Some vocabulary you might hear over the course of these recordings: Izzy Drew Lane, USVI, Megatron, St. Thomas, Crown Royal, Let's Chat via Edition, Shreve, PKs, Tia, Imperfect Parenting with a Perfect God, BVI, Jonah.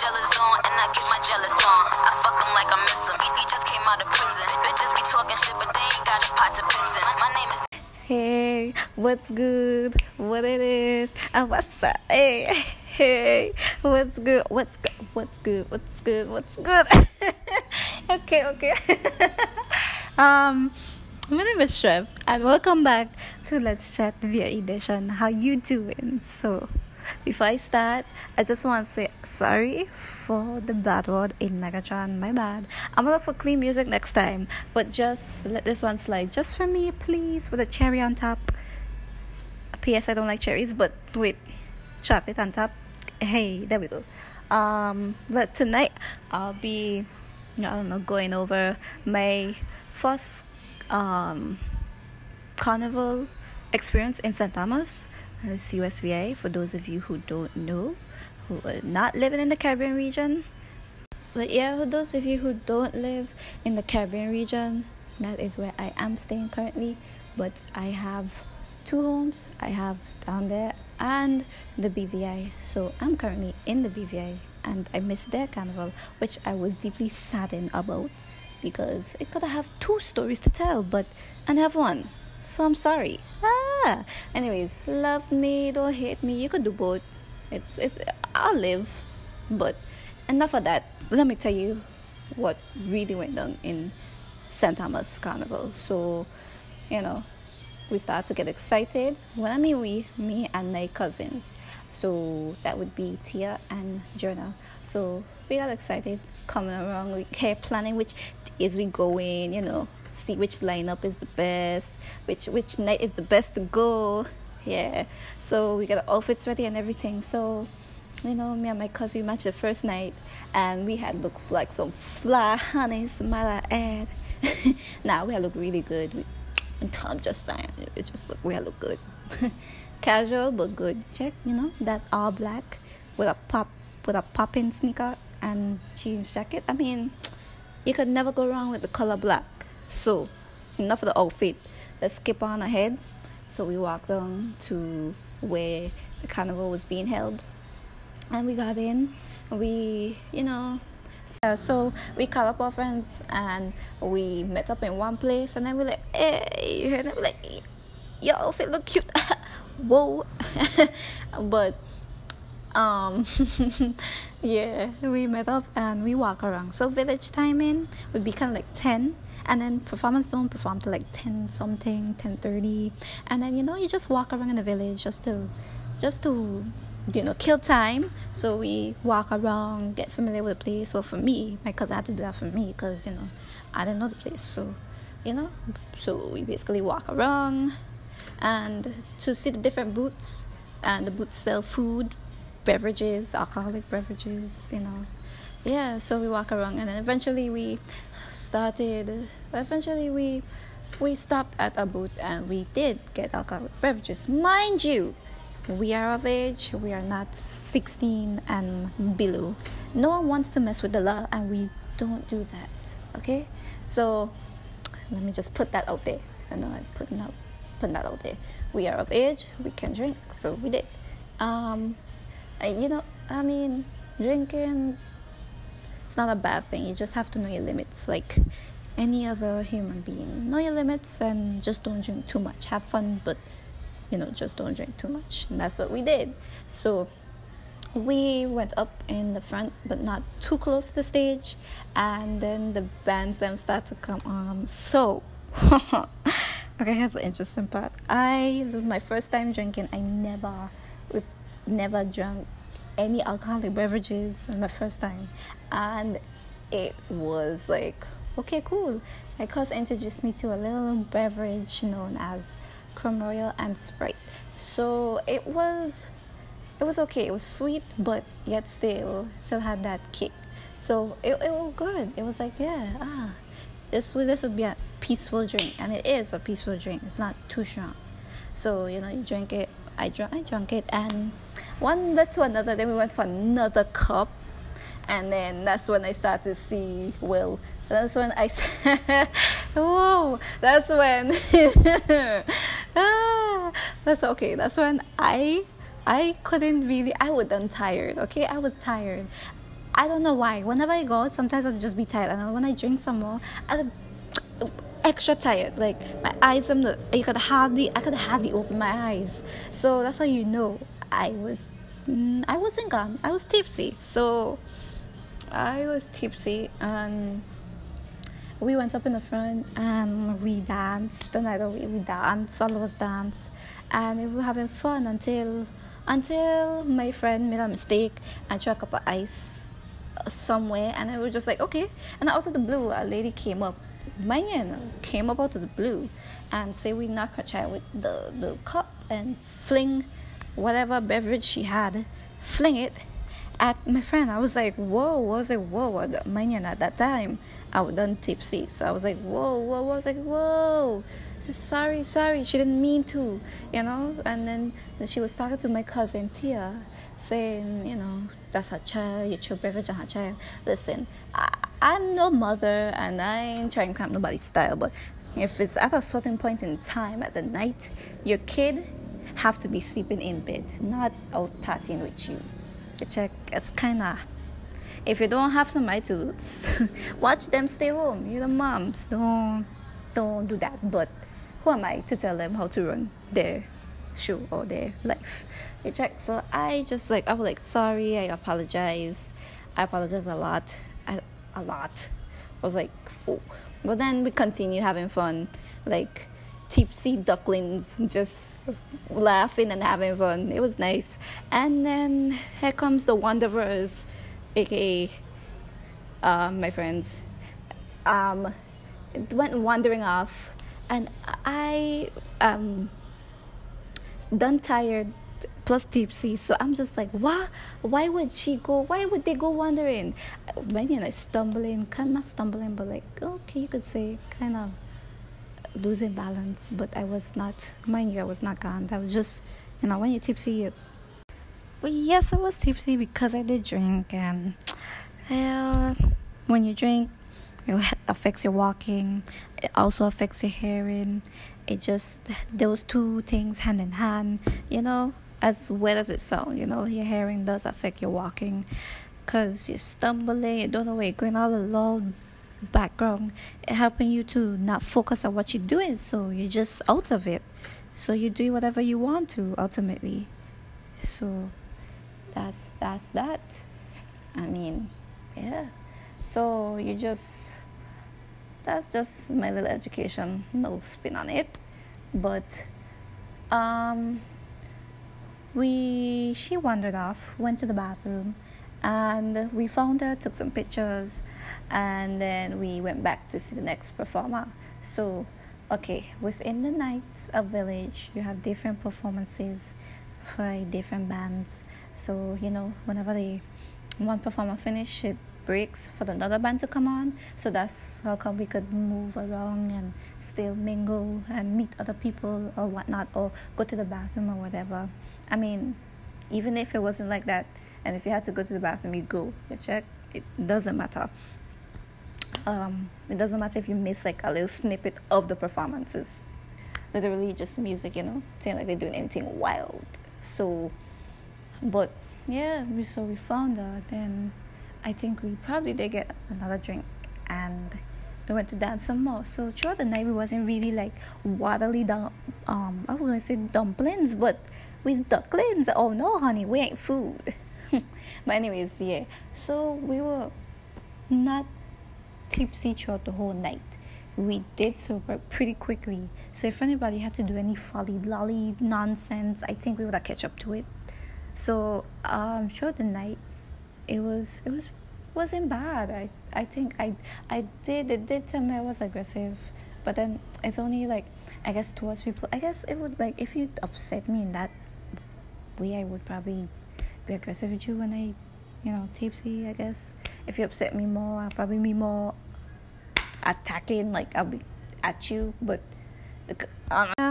jealous on, and I get my jealous on. I fuck him like I miss him. He just came out of prison. Bitches be talking shit, but they ain't got a pot to piss in. My name is... Hey, what's good? What it is? And what's up? Hey, what's good? What's good? What's good? What's good? What's good? Okay. My name is Shreve, and welcome back to Let's Chat via Edition. How you doing? So, before I start, I just want to say sorry for the bad word in Megatron. My bad. I'm gonna look for clean music next time, but just let this one slide. Just for me, please, with a cherry on top. P.S. I don't like cherries, but wait, chocolate on top. Hey, there we go. But tonight I'll be, going over my first carnival experience in St. Thomas. It's USVI, for those of you who don't know, who are not living in the Caribbean region. But yeah, for those of you who don't live in the Caribbean region, that is where I am staying currently. But I have two homes. I have down there and the BVI. So I'm currently in the BVI and I missed their carnival, which I was deeply saddened about because it could have two stories to tell, but I have one. So I'm sorry. Anyways, love me, don't hate me. You could do both. It's I'll live. But enough of that. Let me tell you what really went down in St. Thomas Carnival. So, we start to get excited. When I mean we, me and my cousins. So that would be Tia and Jonah. So we got excited coming around. We kept planning which is we going, see which lineup is the best, which night is the best to go. Yeah, so we got outfits ready and everything. So me and my cousin, we matched the first night and we had looks like some fly honey smile ad. Nah, we had looked really good. I'm just saying, it just look, we had looked good. Casual but good. Check, that all black with a popping sneaker and jeans jacket. I mean, you could never go wrong with the color black. So, enough of the outfit. Let's skip on ahead. So we walked down to where the carnival was being held, and we got in. We, so we called up our friends and we met up in one place. And then we're like, hey, and then we're like, your outfit look cute. Whoa, but yeah, we met up and we walk around. So village timing would be kind of like 10. And then performance don't perform till like 10-something, 10:30, and then you just walk around in the village just to kill time. So we walk around, get familiar with the place. Well, for me, my cousin had to do that for me because I didn't know the place. So so we basically walk around and to see the different booths, and the booths sell food, beverages, alcoholic beverages. Yeah, so we walk around and then eventually we stopped at a booth and we did get alcoholic beverages. Mind you, we are of age, we are not 16 and below. No one wants to mess with the law and we don't do that. Okay? So let me just put that out there. I know I'm putting that out there. We are of age, we can drink, so we did. Drinking, it's not a bad thing. You just have to know your limits like any other human being. Know your limits and just don't drink too much. Have fun, but just don't drink too much. And that's what we did. So we went up in the front but not too close to the stage, and then the bands start to come on. So okay, that's an interesting part. This was my first time drinking. I never drank any alcoholic beverages on my first time, and it was like, okay, cool. My cousin introduced me to a little beverage known as Crown Royal and Sprite. So it was okay. It was sweet, but yet still had that kick. So it was good. It was like, this would be a peaceful drink, and it is a peaceful drink. It's not too strong. So you drink it. I drank it, and one led to another. Then we went for another cup. And then that's when I started to see Will. That's when I said, whoa, that's when, that's okay. That's when I couldn't really, I was tired. Okay, I was tired. I don't know why. Whenever I go, sometimes I'll just be tired. And when I drink some more, I'll extra tired. Like my eyes, I could hardly open my eyes. So that's how you know I wasn't gone. I was tipsy. So I was tipsy, and we went up in the front and we danced the night away. We danced, all of us danced, and we were having fun until my friend made a mistake and threw a cup of ice somewhere, and I was just like, okay. And out of the blue, a lady came up, out of the blue, and say we knocked her child with the cup and fling whatever beverage she had, fling it at my friend. I was like, whoa. At that time, I was done tipsy, so I was like, whoa. I was like, whoa. So sorry. She didn't mean to, you know. And then she was talking to my cousin Tia, saying, you know, that's her child. You threw beverage on her child. Listen, I'm no mother, and I ain't trying to cramp nobody's style. But if it's at a certain point in time at the night, your kid have to be sleeping in bed, not out partying with you. You check. It's kinda. If you don't have somebody to watch them, stay home. You're the moms. Don't do that. But who am I to tell them how to run their show or their life? You check. So I was like, sorry. I apologize a lot. I was like, oh. But then we continue having fun, like tipsy ducklings, just laughing and having fun. It was nice. And then here comes the Wanderers, aka my friends, went wandering off, and I done tired plus tipsy, so I'm just like, what? Why would they go wandering? Not stumbling, but like, okay, you could say kind of losing balance. But I was not, mind you, I was not gone. I was just, you know, when you're tipsy, but yes, I was tipsy because I did drink, and when you drink, it affects your walking. It also affects your hearing. It just, those two things hand in hand, you know, as well as it sounds, you know, your hearing does affect your walking, because you're stumbling, you don't know where you're going, all along background, helping you to not focus on what you're doing, so you're just out of it, so you do whatever you want to ultimately. So that's that. I mean, yeah, so you just, that's just my little education, no spin on it. But she wandered off, went to the bathroom, and we found her, took some pictures, and then we went back to see the next performer. So, okay, within the night, a village, you have different performances by different bands. So, you know, whenever one performer finishes, it breaks for another band to come on. So that's how come we could move around and still mingle and meet other people or whatnot, or go to the bathroom or whatever. I mean, even if it wasn't like that, and if you had to go to the bathroom, you go. You check. It doesn't matter. It doesn't matter if you miss like a little snippet of the performances. Literally just music, you know, saying like they're doing anything wild. So, but yeah, we found her. Then I think we probably did get another drink, and we went to dance some more. So throughout the night, we wasn't really like waddly I was gonna say dumplings, but with ducklings. Oh no, honey, we ain't food. But anyways, yeah. So we were not tipsy throughout the whole night. We did sober pretty quickly. So if anybody had to do any folly, lolly nonsense, I think we would have catch up to it. So throughout the night, it wasn't bad. I think it did tell me I was aggressive, but then it's only like, I guess, towards people. I guess it would, like, if you upset me in that way, I would probably be aggressive with you when I, you know, tipsy, I guess. If you upset me more, I'll probably be more attacking, like I'll be at you. But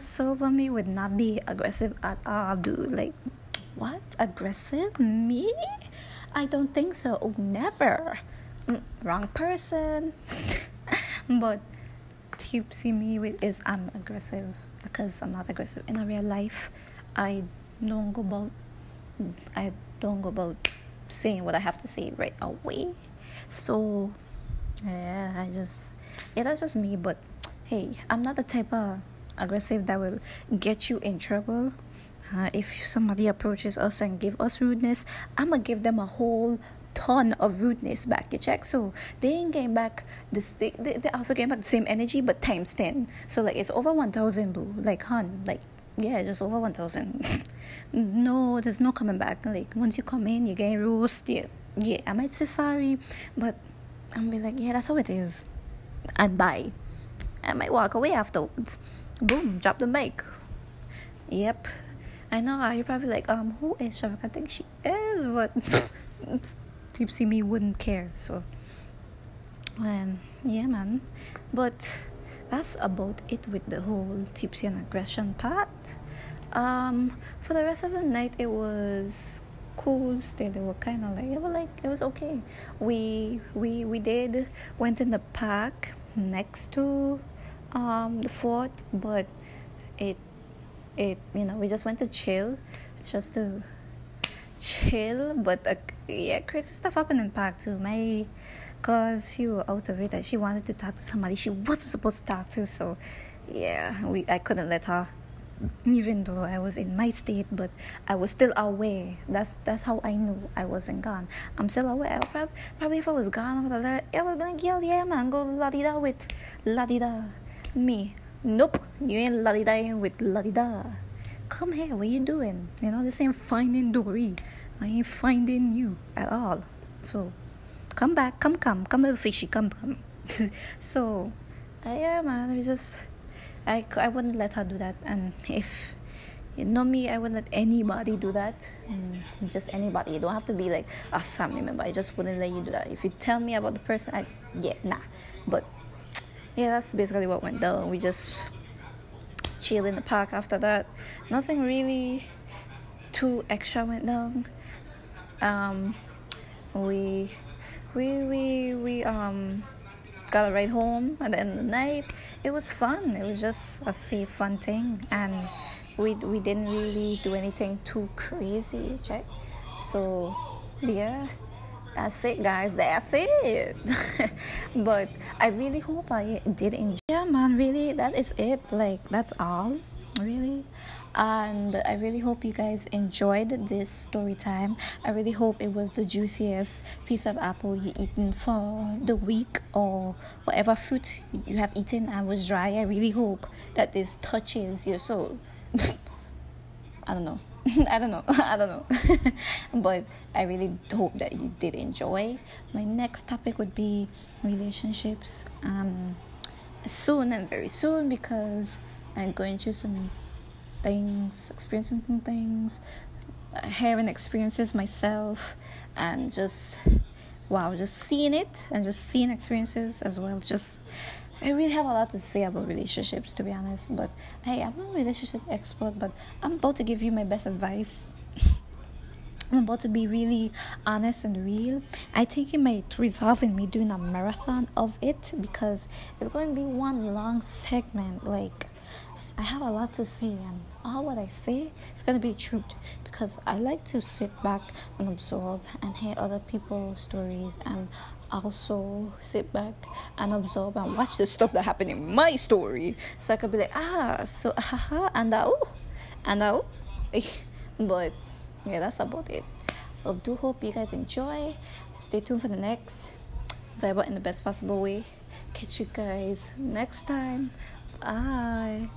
sober me would not be aggressive at all, dude. Like, what? Aggressive? Me? I don't think so. Oh, never. Wrong person. But tipsy me is I'm aggressive, because I'm not aggressive in a real life. I don't go about seeing what I have to see right away. So yeah, that's just me. But hey, I'm not the type of aggressive that will get you in trouble. If somebody approaches us and give us rudeness, I'm gonna give them a whole ton of rudeness back, you check? So they ain't getting back this, they also getting back the same energy, but times 10. So like, it's over 1,000, boo. Like, hun, like, yeah, just over 1,000. No, there's no coming back. Like, once you come in, you're getting roasted. Yeah, I might say sorry, but I'm be like, yeah, that's how it is, and bye. I might walk away afterwards. Boom, drop the mic. Yep, I know. You're probably like, who is Shreve? I think she is, but tipsy me wouldn't care. So, yeah, man. But that's about it with the whole tipsy and aggression part. For the rest of the night, it was cool still. They were kind of like, it was okay. We went in the park next to the fort, but it you know, we just went to chill. It's just to chill, but yeah, crazy stuff happened in park too. My cause she was out of it, that she wanted to talk to somebody she wasn't supposed to talk to. So yeah, I couldn't let her, even though I was in my state, but I was still away. That's how I knew I wasn't gone. I'm still away. I probably if I was gone, I would be like, yeah, man, go la-di-da with la-di-da. Me, nope, you ain't la-di-da with la-di-da. Come here, what you doing? You know, this ain't finding Dory. I ain't finding you at all. So, come back, come little fishy, come. So, yeah, man, we just... I wouldn't let her do that, and if you know me, I wouldn't let anybody do that. Just anybody. You don't have to be like a family member. I just wouldn't let you do that. If you tell me about the person, but yeah, that's basically what went down. We just chilled in the park after that. Nothing really too extra went down. We got a ride home at the end of the night. It was fun. It was just a safe, fun thing, and we didn't really do anything too crazy. Check. So yeah, that's it, guys. That's it. But I really hope I did enjoy. Yeah, man. Really, that is it. Like, that's all. Really. And I really hope you guys enjoyed this story time. I really hope it was the juiciest piece of apple you eaten for the week, or whatever fruit you have eaten and was dry. I really hope that this touches your soul. I don't know. But I really hope that you did enjoy. My next topic would be relationships. Soon and very soon, because I'm going through some things, experiencing some things, having experiences myself, and just wow, just seeing it and just seeing experiences as well. Just, I really have a lot to say about relationships, to be honest. But hey, I'm not a relationship expert, but I'm about to give you my best advice. I'm about to be really honest and real. I think it might resolve in me doing a marathon of it, because it's going to be one long segment. Like, I have a lot to say, and all what I say is going to be truth, because I like to sit back and absorb and hear other people's stories, and also sit back and absorb and watch the stuff that happened in my story, so I could be like, but yeah, that's about it. I do hope you guys enjoy. Stay tuned for the next vibe in the best possible way. Catch you guys next time. Bye.